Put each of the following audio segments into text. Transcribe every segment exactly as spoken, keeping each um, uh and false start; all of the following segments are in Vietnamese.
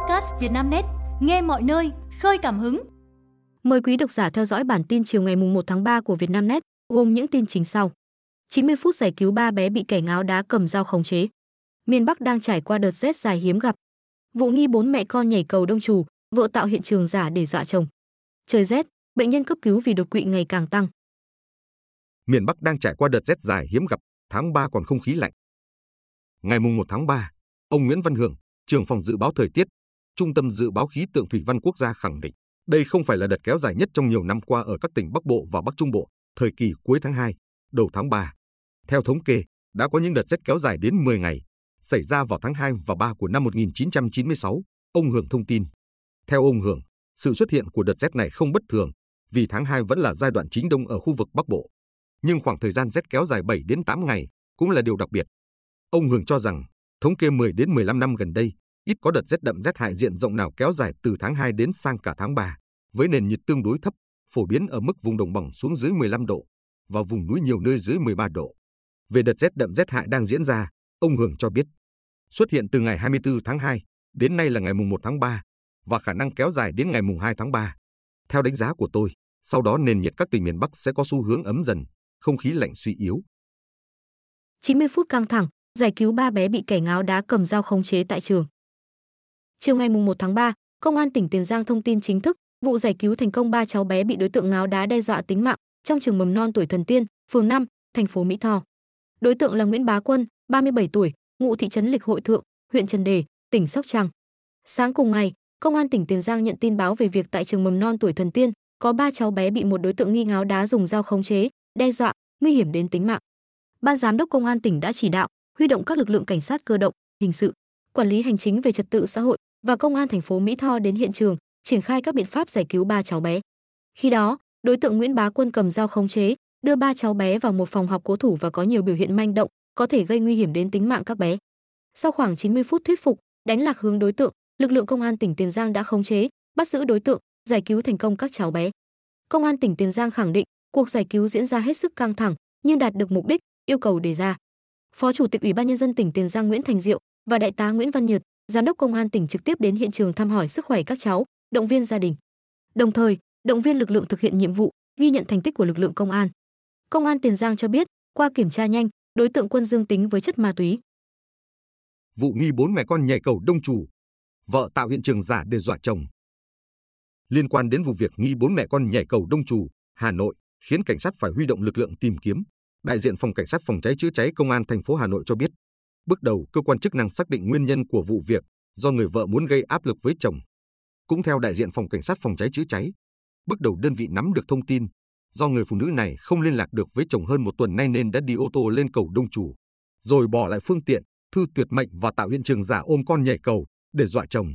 podcast Vietnamnet, nghe mọi nơi, khơi cảm hứng. Mời quý độc giả theo dõi bản tin chiều ngày mùng một tháng ba của Vietnamnet, gồm những tin chính sau. chín mươi phút giải cứu ba bé bị kẻ ngáo đá cầm dao khống chế. Miền Bắc đang trải qua đợt rét dài hiếm gặp. Vụ nghi bốn mẹ con nhảy cầu Đông Trù, vợ tạo hiện trường giả để dọa chồng. Trời rét, bệnh nhân cấp cứu vì đột quỵ ngày càng tăng. Miền Bắc đang trải qua đợt rét dài hiếm gặp, tháng ba còn không khí lạnh. Ngày mùng một tháng ba, ông Nguyễn Văn Hưởng, trưởng phòng dự báo thời tiết, Trung tâm dự báo khí tượng thủy văn quốc gia khẳng định, đây không phải là đợt kéo dài nhất trong nhiều năm qua ở các tỉnh Bắc Bộ và Bắc Trung Bộ, thời kỳ cuối tháng hai, đầu tháng ba. Theo thống kê, đã có những đợt rét kéo dài đến mười ngày, xảy ra vào tháng hai và ba của năm một nghìn chín trăm chín mươi sáu, ông Hưởng thông tin. Theo ông Hưởng, sự xuất hiện của đợt rét này không bất thường, vì tháng hai vẫn là giai đoạn chính đông ở khu vực Bắc Bộ. Nhưng khoảng thời gian rét kéo dài bảy đến tám ngày cũng là điều đặc biệt. Ông Hưởng cho rằng, thống kê mười đến mười lăm năm gần đây, ít có đợt rét đậm rét hại diện rộng nào kéo dài từ tháng hai đến sang cả tháng ba, với nền nhiệt tương đối thấp, phổ biến ở mức vùng đồng bằng xuống dưới mười lăm độ và vùng núi nhiều nơi dưới mười ba độ. Về đợt rét đậm rét hại đang diễn ra, ông Hưởng cho biết, xuất hiện từ ngày hai mươi tư tháng hai đến nay là ngày mùng một tháng ba và khả năng kéo dài đến ngày mùng hai tháng ba. Theo đánh giá của tôi, sau đó nền nhiệt các tỉnh miền Bắc sẽ có xu hướng ấm dần, không khí lạnh suy yếu. chín mươi phút căng thẳng, giải cứu ba bé bị kẻ ngáo đá cầm dao khống chế tại trường. Chiều ngày mùng một tháng ba, Công an tỉnh Tiền Giang thông tin chính thức vụ giải cứu thành công ba cháu bé bị đối tượng ngáo đá đe dọa tính mạng trong trường mầm non Tuổi Thần Tiên, phường năm, thành phố Mỹ Tho. Đối tượng là Nguyễn Bá Quân, ba mươi bảy tuổi, ngụ thị trấn Lịch Hội Thượng, huyện Trần Đề, tỉnh Sóc Trăng. Sáng cùng ngày, Công an tỉnh Tiền Giang nhận tin báo về việc tại trường mầm non Tuổi Thần Tiên có ba cháu bé bị một đối tượng nghi ngáo đá dùng dao khống chế, đe dọa, nguy hiểm đến tính mạng. Ban giám đốc Công an tỉnh đã chỉ đạo huy động các lực lượng cảnh sát cơ động, hình sự, quản lý hành chính về trật tự xã hội và Công an thành phố Mỹ Tho đến hiện trường, triển khai các biện pháp giải cứu ba cháu bé. Khi đó, đối tượng Nguyễn Bá Quân cầm dao khống chế, đưa ba cháu bé vào một phòng học cố thủ và có nhiều biểu hiện manh động, có thể gây nguy hiểm đến tính mạng các bé. Sau khoảng chín mươi phút thuyết phục, đánh lạc hướng đối tượng, lực lượng Công an tỉnh Tiền Giang đã khống chế, bắt giữ đối tượng, giải cứu thành công các cháu bé. Công an tỉnh Tiền Giang khẳng định, cuộc giải cứu diễn ra hết sức căng thẳng nhưng đạt được mục đích, yêu cầu đề ra. Phó Chủ tịch Ủy ban Nhân dân tỉnh Tiền Giang Nguyễn Thành Diệu và Đại tá Nguyễn Văn Nhật, Giám đốc Công an tỉnh trực tiếp đến hiện trường thăm hỏi sức khỏe các cháu, động viên gia đình. Đồng thời, động viên lực lượng thực hiện nhiệm vụ, ghi nhận thành tích của lực lượng công an. Công an Tiền Giang cho biết, qua kiểm tra nhanh, đối tượng Quân dương tính với chất ma túy. Vụ nghi bốn mẹ con nhảy cầu Đông Trù, vợ tạo hiện trường giả để dọa chồng. Liên quan đến vụ việc nghi bốn mẹ con nhảy cầu Đông Trù, Hà Nội, khiến cảnh sát phải huy động lực lượng tìm kiếm, đại diện Phòng Cảnh sát phòng cháy chữa cháy Công an thành phố Hà Nội cho biết, bước đầu cơ quan chức năng xác định nguyên nhân của vụ việc do người vợ muốn gây áp lực với chồng. Cũng theo đại diện Phòng Cảnh sát phòng cháy chữa cháy, bước đầu đơn vị nắm được thông tin do người phụ nữ này không liên lạc được với chồng hơn một tuần nay nên đã đi ô tô lên cầu Đông Trù, rồi bỏ lại phương tiện, thư tuyệt mệnh và tạo hiện trường giả ôm con nhảy cầu để dọa chồng.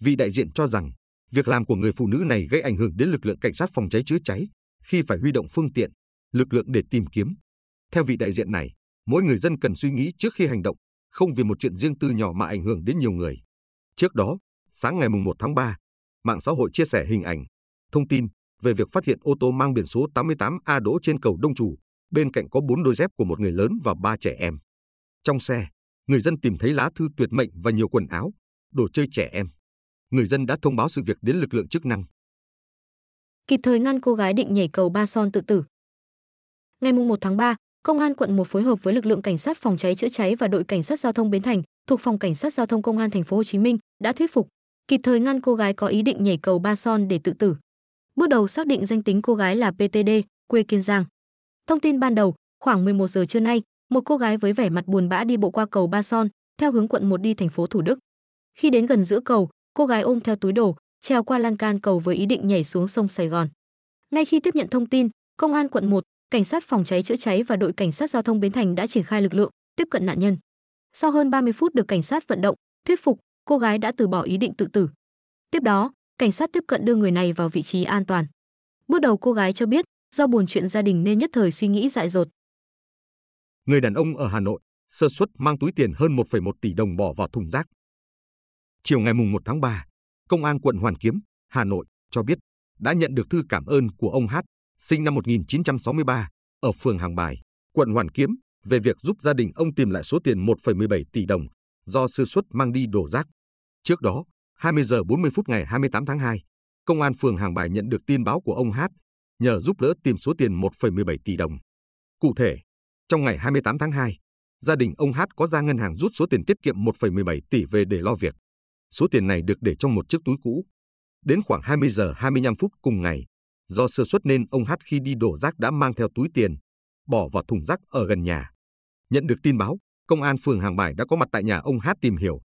Vị đại diện cho rằng, việc làm của người phụ nữ này gây ảnh hưởng đến lực lượng cảnh sát phòng cháy chữa cháy khi phải huy động phương tiện, lực lượng để tìm kiếm. Theo vị đại diện này, mỗi người dân cần suy nghĩ trước khi hành động, không vì một chuyện riêng tư nhỏ mà ảnh hưởng đến nhiều người. Trước đó, sáng ngày mùng một tháng ba, mạng xã hội chia sẻ hình ảnh, thông tin về việc phát hiện ô tô mang biển số tám mươi tám A đỗ trên cầu Đông Trù, bên cạnh có bốn đôi dép của một người lớn và ba trẻ em. Trong xe, người dân tìm thấy lá thư tuyệt mệnh và nhiều quần áo, đồ chơi trẻ em. Người dân đã thông báo sự việc đến lực lượng chức năng. Kịp thời ngăn cô gái định nhảy cầu Ba Son tự tử. Ngày mùng một tháng ba, Công an quận một phối hợp với lực lượng cảnh sát phòng cháy chữa cháy và đội cảnh sát giao thông Bến Thành thuộc Phòng Cảnh sát giao thông Công an thành phố Hồ Chí Minh đã thuyết phục, kịp thời ngăn cô gái có ý định nhảy cầu Ba Son để tự tử. Bước đầu xác định danh tính cô gái là pê tê đê, quê Kiên Giang. Thông tin ban đầu, khoảng mười một giờ trưa nay, một cô gái với vẻ mặt buồn bã đi bộ qua cầu Ba Son theo hướng quận một đi thành phố Thủ Đức. Khi đến gần giữa cầu, cô gái ôm theo túi đồ, trèo qua lan can cầu với ý định nhảy xuống sông Sài Gòn. Ngay khi tiếp nhận thông tin, Công an quận một, cảnh sát phòng cháy chữa cháy và đội cảnh sát giao thông Bến Thành đã triển khai lực lượng tiếp cận nạn nhân. Sau hơn ba mươi phút được cảnh sát vận động, thuyết phục, cô gái đã từ bỏ ý định tự tử. Tiếp đó, cảnh sát tiếp cận đưa người này vào vị trí an toàn. Bước đầu cô gái cho biết, do buồn chuyện gia đình nên nhất thời suy nghĩ dại dột. Người đàn ông ở Hà Nội sơ suất mang túi tiền hơn một phẩy một tỷ đồng bỏ vào thùng rác. Chiều ngày mùng một tháng ba, Công an quận Hoàn Kiếm, Hà Nội cho biết đã nhận được thư cảm ơn của ông H, sinh năm một nghìn chín trăm sáu mươi ba, ở phường Hàng Bài, quận Hoàn Kiếm về việc giúp gia đình ông tìm lại số tiền một phẩy mười bảy tỷ đồng do sơ suất mang đi đổ rác. Trước đó, hai mươi giờ bốn mươi phút ngày hai mươi tám tháng hai, Công an phường Hàng Bài nhận được tin báo của ông Hát nhờ giúp đỡ tìm số tiền một phẩy mười bảy tỷ đồng. Cụ thể, trong ngày hai mươi tám tháng hai, gia đình ông Hát có ra ngân hàng rút số tiền tiết kiệm một phẩy mười bảy tỷ về để lo việc. Số tiền này được để trong một chiếc túi cũ. Đến khoảng hai mươi giờ hai mươi lăm phút cùng ngày, do sơ suất nên ông Hát khi đi đổ rác đã mang theo túi tiền, bỏ vào thùng rác ở gần nhà. Nhận được tin báo, Công an phường Hàng Bài đã có mặt tại nhà ông Hát tìm hiểu.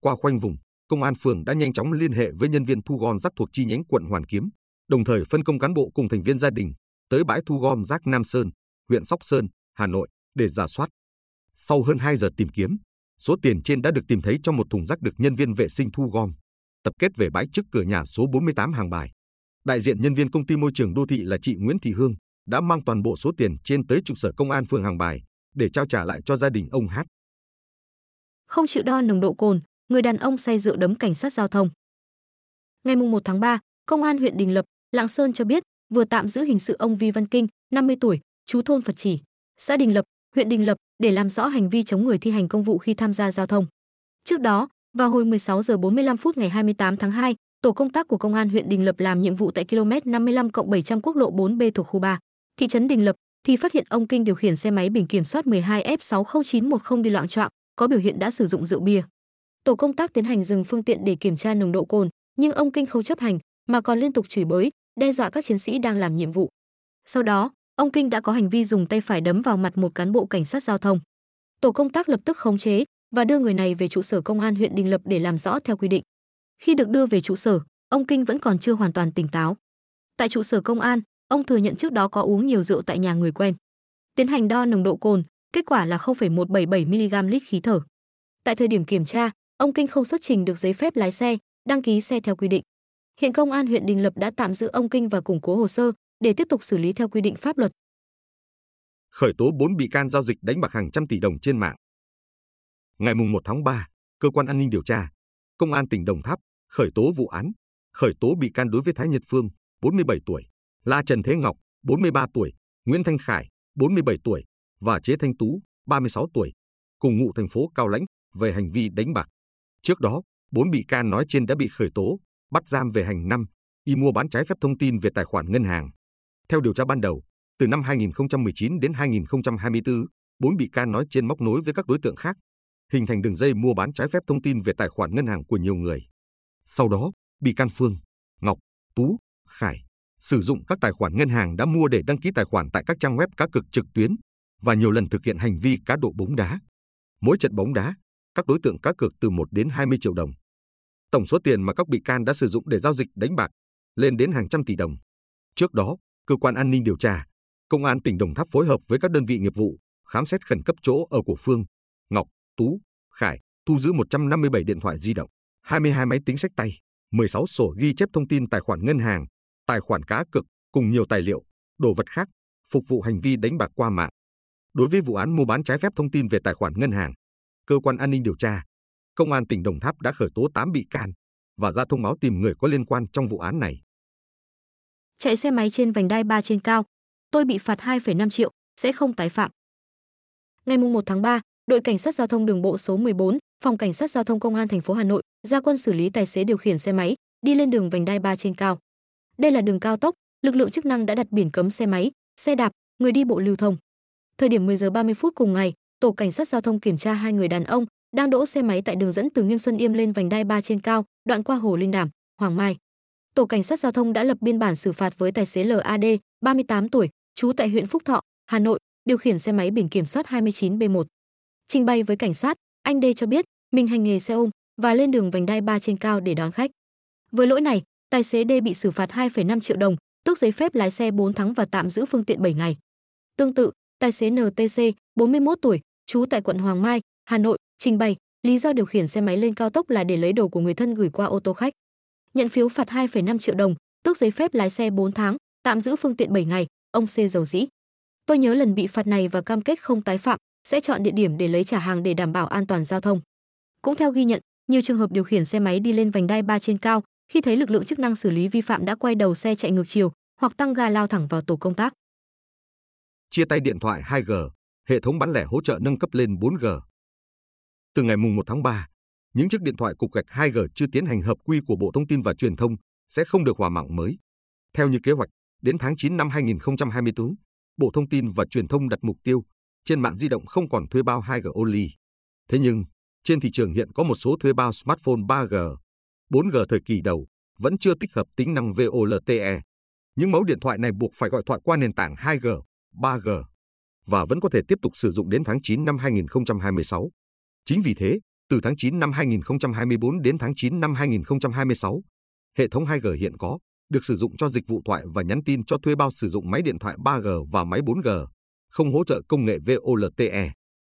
Qua khoanh vùng, Công an phường đã nhanh chóng liên hệ với nhân viên thu gom rác thuộc chi nhánh quận Hoàn Kiếm, đồng thời phân công cán bộ cùng thành viên gia đình tới bãi thu gom rác Nam Sơn, huyện Sóc Sơn, Hà Nội để rà soát. Sau hơn hai giờ tìm kiếm, số tiền trên đã được tìm thấy trong một thùng rác được nhân viên vệ sinh thu gom, tập kết về bãi trước cửa nhà số bốn mươi tám Hàng Bài. Đại diện nhân viên công ty môi trường đô thị là chị Nguyễn Thị Hương đã mang toàn bộ số tiền trên tới trụ sở Công an phường Hàng Bài để trao trả lại cho gia đình ông Hát. Không chịu đo nồng độ cồn, người đàn ông say rượu đấm cảnh sát giao thông. Ngày mùng một tháng ba, Công an huyện Đình Lập, Lạng Sơn cho biết vừa tạm giữ hình sự ông Vi Văn Kinh, năm mươi tuổi, trú thôn Phật Chỉ, xã Đình Lập, huyện Đình Lập để làm rõ hành vi chống người thi hành công vụ khi tham gia giao thông. Trước đó, vào hồi mười sáu giờ bốn mươi lăm phút ngày hai mươi tám tháng hai, tổ công tác của Công an huyện Đình Lập làm nhiệm vụ tại ki lô mét năm mươi lăm cộng bảy trăm quốc lộ bốn B thuộc khu ba, thị trấn Đình Lập thì phát hiện ông Kinh điều khiển xe máy biển kiểm soát mười hai F sáu không chín một không đi loạng choạng, có biểu hiện đã sử dụng rượu bia. Tổ công tác tiến hành dừng phương tiện để kiểm tra nồng độ cồn, nhưng ông Kinh không chấp hành mà còn liên tục chửi bới, đe dọa các chiến sĩ đang làm nhiệm vụ. Sau đó, ông Kinh đã có hành vi dùng tay phải đấm vào mặt một cán bộ cảnh sát giao thông. Tổ công tác lập tức khống chế và đưa người này về trụ sở Công an huyện Đình Lập để làm rõ theo quy định. Khi được đưa về trụ sở, ông Kinh vẫn còn chưa hoàn toàn tỉnh táo. Tại trụ sở công an, ông thừa nhận trước đó có uống nhiều rượu tại nhà người quen. Tiến hành đo nồng độ cồn, kết quả là không phẩy một bảy bảy mi-li-gam trên lít khí thở. Tại thời điểm kiểm tra, ông Kinh không xuất trình được giấy phép lái xe, đăng ký xe theo quy định. Hiện Công an huyện Đình Lập đã tạm giữ ông Kinh và củng cố hồ sơ để tiếp tục xử lý theo quy định pháp luật. Khởi tố bốn bị can giao dịch đánh bạc hàng trăm tỷ đồng trên mạng. Ngày mùng một tháng ba, Cơ quan An ninh điều tra, Công an tỉnh Đồng Tháp khởi tố vụ án, khởi tố bị can đối với Thái Nhật Phương, bốn mươi bảy tuổi, La Trần Thế Ngọc, bốn mươi ba tuổi, Nguyễn Thanh Khải, bốn mươi bảy tuổi và Chế Thanh Tú, ba mươi sáu tuổi, cùng ngụ thành phố Cao Lãnh về hành vi đánh bạc. Trước đó, bốn bị can nói trên đã bị khởi tố, bắt giam về hành vi y mua bán trái phép thông tin về tài khoản ngân hàng. Theo điều tra ban đầu, từ năm hai nghìn không trăm mười chín đến hai nghìn không trăm hai mươi tư, bốn bị can nói trên móc nối với các đối tượng khác, hình thành đường dây mua bán trái phép thông tin về tài khoản ngân hàng của nhiều người. Sau đó, bị can Phương, Ngọc, Tú, Khải sử dụng các tài khoản ngân hàng đã mua để đăng ký tài khoản tại các trang web cá cược trực tuyến và nhiều lần thực hiện hành vi cá độ bóng đá. Mỗi trận bóng đá, các đối tượng cá cược từ một đến hai mươi triệu đồng. Tổng số tiền mà các bị can đã sử dụng để giao dịch đánh bạc lên đến hàng trăm tỷ đồng. Trước đó, Cơ quan An ninh điều tra, Công an tỉnh Đồng Tháp phối hợp với các đơn vị nghiệp vụ khám xét khẩn cấp chỗ ở của Phương, Ngọc, Tú, Khải, thu giữ một trăm năm mươi bảy điện thoại di động, hai mươi hai máy tính xách tay, mười sáu sổ ghi chép thông tin tài khoản ngân hàng, tài khoản cá cược cùng nhiều tài liệu, đồ vật khác phục vụ hành vi đánh bạc qua mạng. Đối với vụ án mua bán trái phép thông tin về tài khoản ngân hàng, Cơ quan An ninh điều tra, Công an tỉnh Đồng Tháp đã khởi tố tám bị can và ra thông báo tìm người có liên quan trong vụ án này. Chạy xe máy trên vành đai ba trên cao, tôi bị phạt hai phẩy năm triệu, sẽ không tái phạm. Ngày mùng một tháng ba, đội cảnh sát giao thông đường bộ số mười bốn, phòng cảnh sát giao thông Công an thành phố Hà Nội ra quân xử lý tài xế điều khiển xe máy đi lên đường vành đai ba trên cao. Đây là đường cao tốc, lực lượng chức năng đã đặt biển cấm xe máy, xe đạp, người đi bộ lưu thông. Thời điểm mười giờ ba mươi phút cùng ngày, tổ cảnh sát giao thông kiểm tra hai người đàn ông đang đỗ xe máy tại đường dẫn từ Nghiêm Xuân Yêm lên vành đai ba trên cao, đoạn qua Hồ Linh Đàm, Hoàng Mai. Tổ cảnh sát giao thông đã lập biên bản xử phạt với tài xế L A D, ba mươi tám tuổi, trú tại huyện Phúc Thọ, Hà Nội, điều khiển xe máy biển kiểm soát hai mươi chín B một. Trình bày với cảnh sát, anh D cho biết mình hành nghề xe ôm và lên đường vành đai ba trên cao để đón khách. Với lỗi này, tài xế D bị xử phạt hai phẩy năm triệu đồng, tước giấy phép lái xe bốn tháng và tạm giữ phương tiện bảy ngày. Tương tự, tài xế N T C, bốn mươi mốt tuổi, trú tại quận Hoàng Mai, Hà Nội, trình bày lý do điều khiển xe máy lên cao tốc là để lấy đồ của người thân gửi qua ô tô khách. Nhận phiếu phạt hai phẩy năm triệu đồng, tước giấy phép lái xe bốn tháng, tạm giữ phương tiện bảy ngày, ông C dầu dĩ. Tôi nhớ lần bị phạt này và cam kết không tái phạm, sẽ chọn địa điểm để lấy trả hàng để đảm bảo an toàn giao thông. Cũng theo ghi nhận, nhiều trường hợp điều khiển xe máy đi lên vành đai ba trên cao, khi thấy lực lượng chức năng xử lý vi phạm đã quay đầu xe chạy ngược chiều hoặc tăng ga lao thẳng vào tổ công tác. Chia tay điện thoại hai G, hệ thống bán lẻ hỗ trợ nâng cấp lên bốn G. Từ ngày mùng một tháng ba, những chiếc điện thoại cục gạch hai G chưa tiến hành hợp quy của Bộ Thông tin và Truyền thông sẽ không được hòa mạng mới. Theo như kế hoạch, đến tháng chín năm hai nghìn không trăm hai mươi tư, Bộ Thông tin và Truyền thông đặt mục tiêu trên mạng di động không còn thuê bao hai G only. Thế nhưng, trên thị trường hiện có một số thuê bao smartphone ba G, bốn G thời kỳ đầu vẫn chưa tích hợp tính năng VoLTE. Những mẫu điện thoại này buộc phải gọi thoại qua nền tảng hai G, ba G và vẫn có thể tiếp tục sử dụng đến tháng chín năm hai nghìn không trăm hai mươi sáu. Chính vì thế, từ tháng chín năm hai nghìn không trăm hai mươi tư đến tháng chín năm hai nghìn không trăm hai mươi sáu, hệ thống hai G hiện có được sử dụng cho dịch vụ thoại và nhắn tin cho thuê bao sử dụng máy điện thoại ba G và máy bốn G, không hỗ trợ công nghệ VoLTE.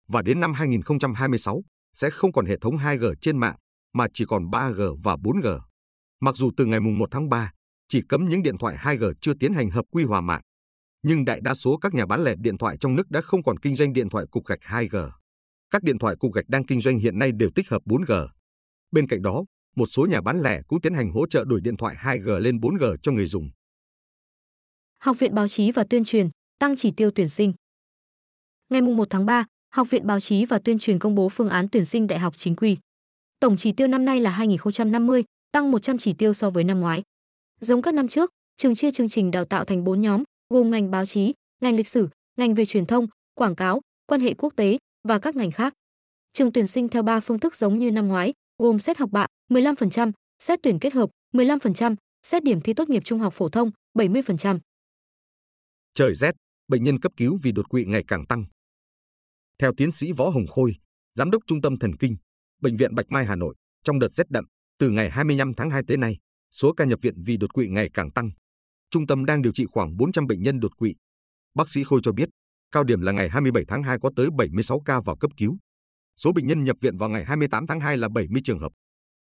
Và đến năm hai nghìn không trăm hai mươi sáu, sẽ không còn hệ thống hai G trên mạng, mà chỉ còn ba G và bốn G. Mặc dù từ ngày mùng một tháng ba, chỉ cấm những điện thoại hai G chưa tiến hành hợp quy hòa mạng, nhưng đại đa số các nhà bán lẻ điện thoại trong nước đã không còn kinh doanh điện thoại cục gạch hai G. Các điện thoại cục gạch đang kinh doanh hiện nay đều tích hợp bốn G. Bên cạnh đó, một số nhà bán lẻ cũng tiến hành hỗ trợ đổi điện thoại hai G lên bốn G cho người dùng. Học viện Báo chí và Tuyên truyền tăng chỉ tiêu tuyển sinh. Ngày mùng một tháng ba, Học viện Báo chí và Tuyên truyền công bố phương án tuyển sinh đại học chính quy. Tổng chỉ tiêu năm nay là hai nghìn không trăm năm mươi, tăng một trăm chỉ tiêu so với năm ngoái. Giống các năm trước, trường chia chương trình đào tạo thành bốn nhóm, gồm ngành báo chí, ngành lịch sử, ngành về truyền thông, quảng cáo, quan hệ quốc tế và các ngành khác. Trường tuyển sinh theo ba phương thức giống như năm ngoái, gồm xét học bạ mười lăm phần trăm, xét tuyển kết hợp mười lăm phần trăm, xét điểm thi tốt nghiệp trung học phổ thông bảy mươi phần trăm. Trời rét, bệnh nhân cấp cứu vì đột quỵ ngày càng tăng. Theo tiến sĩ Võ Hồng Khôi, giám đốc Trung tâm Thần kinh, Bệnh viện Bạch Mai Hà Nội, trong đợt rét đậm từ ngày hai mươi lăm tháng hai tới nay, số ca nhập viện vì đột quỵ ngày càng tăng. Trung tâm đang điều trị khoảng bốn trăm bệnh nhân đột quỵ. Bác sĩ Khôi cho biết, cao điểm là ngày hai mươi bảy tháng hai có tới bảy mươi sáu ca vào cấp cứu. Số bệnh nhân nhập viện vào ngày hai mươi tám tháng hai là bảy mươi trường hợp.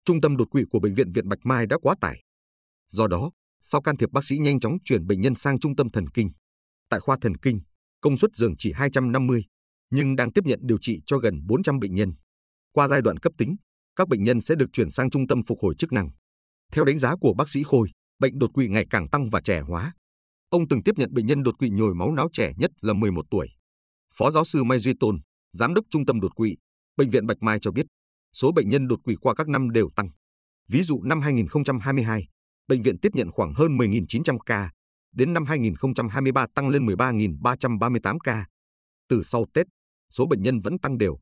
Trung tâm đột quỵ của bệnh viện Viện Bạch Mai đã quá tải. Do đó, sau can thiệp bác sĩ nhanh chóng chuyển bệnh nhân sang Trung tâm Thần kinh. Tại khoa thần kinh, công suất giường chỉ hai trăm năm mươi, nhưng đang tiếp nhận điều trị cho gần bốn trăm bệnh nhân. Qua giai đoạn cấp tính, các bệnh nhân sẽ được chuyển sang Trung tâm Phục hồi chức năng. Theo đánh giá của bác sĩ Khôi, bệnh đột quỵ ngày càng tăng và trẻ hóa. Ông từng tiếp nhận bệnh nhân đột quỵ nhồi máu não trẻ nhất là mười một tuổi. Phó giáo sư Mai Duy Tôn, giám đốc Trung tâm Đột quỵ, Bệnh viện Bạch Mai cho biết, số bệnh nhân đột quỵ qua các năm đều tăng. Ví dụ năm hai nghìn không trăm hai mươi hai, bệnh viện tiếp nhận khoảng hơn mười nghìn chín trăm ca, đến năm hai nghìn không trăm hai mươi ba tăng lên mười ba nghìn ba trăm ba mươi tám ca. Từ sau Tết, số bệnh nhân vẫn tăng đều.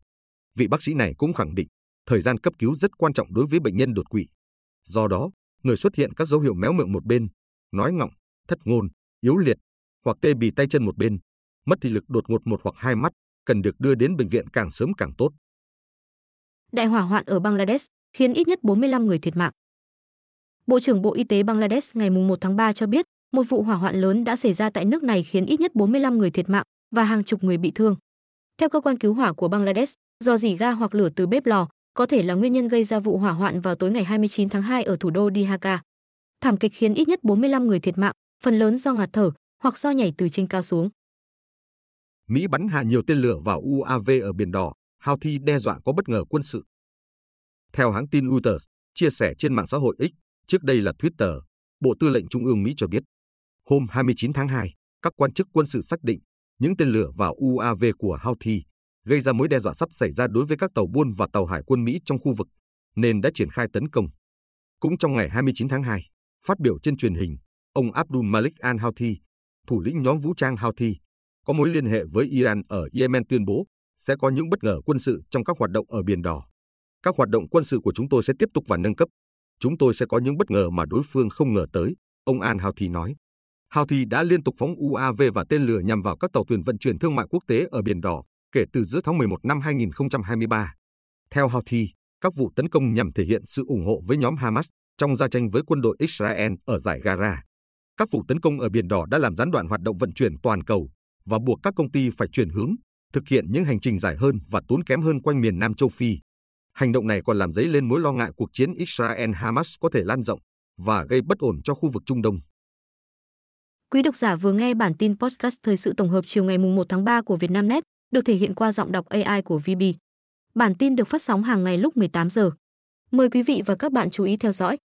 Vị bác sĩ này cũng khẳng định, thời gian cấp cứu rất quan trọng đối với bệnh nhân đột quỵ. Do đó, người xuất hiện các dấu hiệu méo miệng một bên, nói ngọng, thất ngôn, yếu liệt, hoặc tê bì tay chân một bên, mất thị lực đột ngột một hoặc hai mắt, cần được đưa đến bệnh viện càng sớm càng tốt. Đại hỏa hoạn ở Bangladesh khiến ít nhất bốn mươi lăm người thiệt mạng. Bộ trưởng Bộ Y tế Bangladesh ngày mùng một tháng ba cho biết, một vụ hỏa hoạn lớn đã xảy ra tại nước này khiến ít nhất bốn mươi lăm người thiệt mạng và hàng chục người bị thương. Theo cơ quan cứu hỏa của Bangladesh, do rỉ ga hoặc lửa từ bếp lò có thể là nguyên nhân gây ra vụ hỏa hoạn vào tối ngày hai mươi chín tháng hai ở thủ đô Dhaka. Thảm kịch khiến ít nhất bốn mươi lăm người thiệt mạng, phần lớn do ngạt thở hoặc do nhảy từ trên cao xuống. Mỹ bắn hạ nhiều tên lửa vào U A V ở Biển Đỏ, Houthi đe dọa có bất ngờ quân sự. Theo hãng tin Reuters, chia sẻ trên mạng xã hội X, trước đây là Twitter, Bộ Tư lệnh Trung ương Mỹ cho biết, hôm hai mươi chín tháng hai, các quan chức quân sự xác định những tên lửa vào U A V của Houthi gây ra mối đe dọa sắp xảy ra đối với các tàu buôn và tàu hải quân Mỹ trong khu vực, nên đã triển khai tấn công. Cũng trong ngày hai mươi chín tháng hai, phát biểu trên truyền hình, ông Abdul Malik Al-Houthi, thủ lĩnh nhóm vũ trang Houthi, có mối liên hệ với Iran ở Yemen tuyên bố sẽ có những bất ngờ quân sự trong các hoạt động ở Biển Đỏ. Các hoạt động quân sự của chúng tôi sẽ tiếp tục và nâng cấp. Chúng tôi sẽ có những bất ngờ mà đối phương không ngờ tới, ông Al-Houthi nói. Houthi đã liên tục phóng U A V và tên lửa nhằm vào các tàu thuyền vận chuyển thương mại quốc tế ở Biển Đỏ kể từ giữa tháng mười một năm hai nghìn không trăm hai mươi ba. Theo Houthi, các vụ tấn công nhằm thể hiện sự ủng hộ với nhóm Hamas trong giao tranh với quân đội Israel ở Dải Gaza. Các vụ tấn công ở Biển Đỏ đã làm gián đoạn hoạt động vận chuyển toàn cầu và buộc các công ty phải chuyển hướng, thực hiện những hành trình dài hơn và tốn kém hơn quanh miền Nam châu Phi. Hành động này còn làm dấy lên mối lo ngại cuộc chiến Israel-Hamas có thể lan rộng và gây bất ổn cho khu vực Trung Đông. Quý độc giả vừa nghe bản tin podcast thời sự tổng hợp chiều ngày mùng một tháng ba của Vietnamnet, được thể hiện qua giọng đọc A I của VBee. Bản tin được phát sóng hàng ngày lúc mười tám giờ. Mời quý vị và các bạn chú ý theo dõi.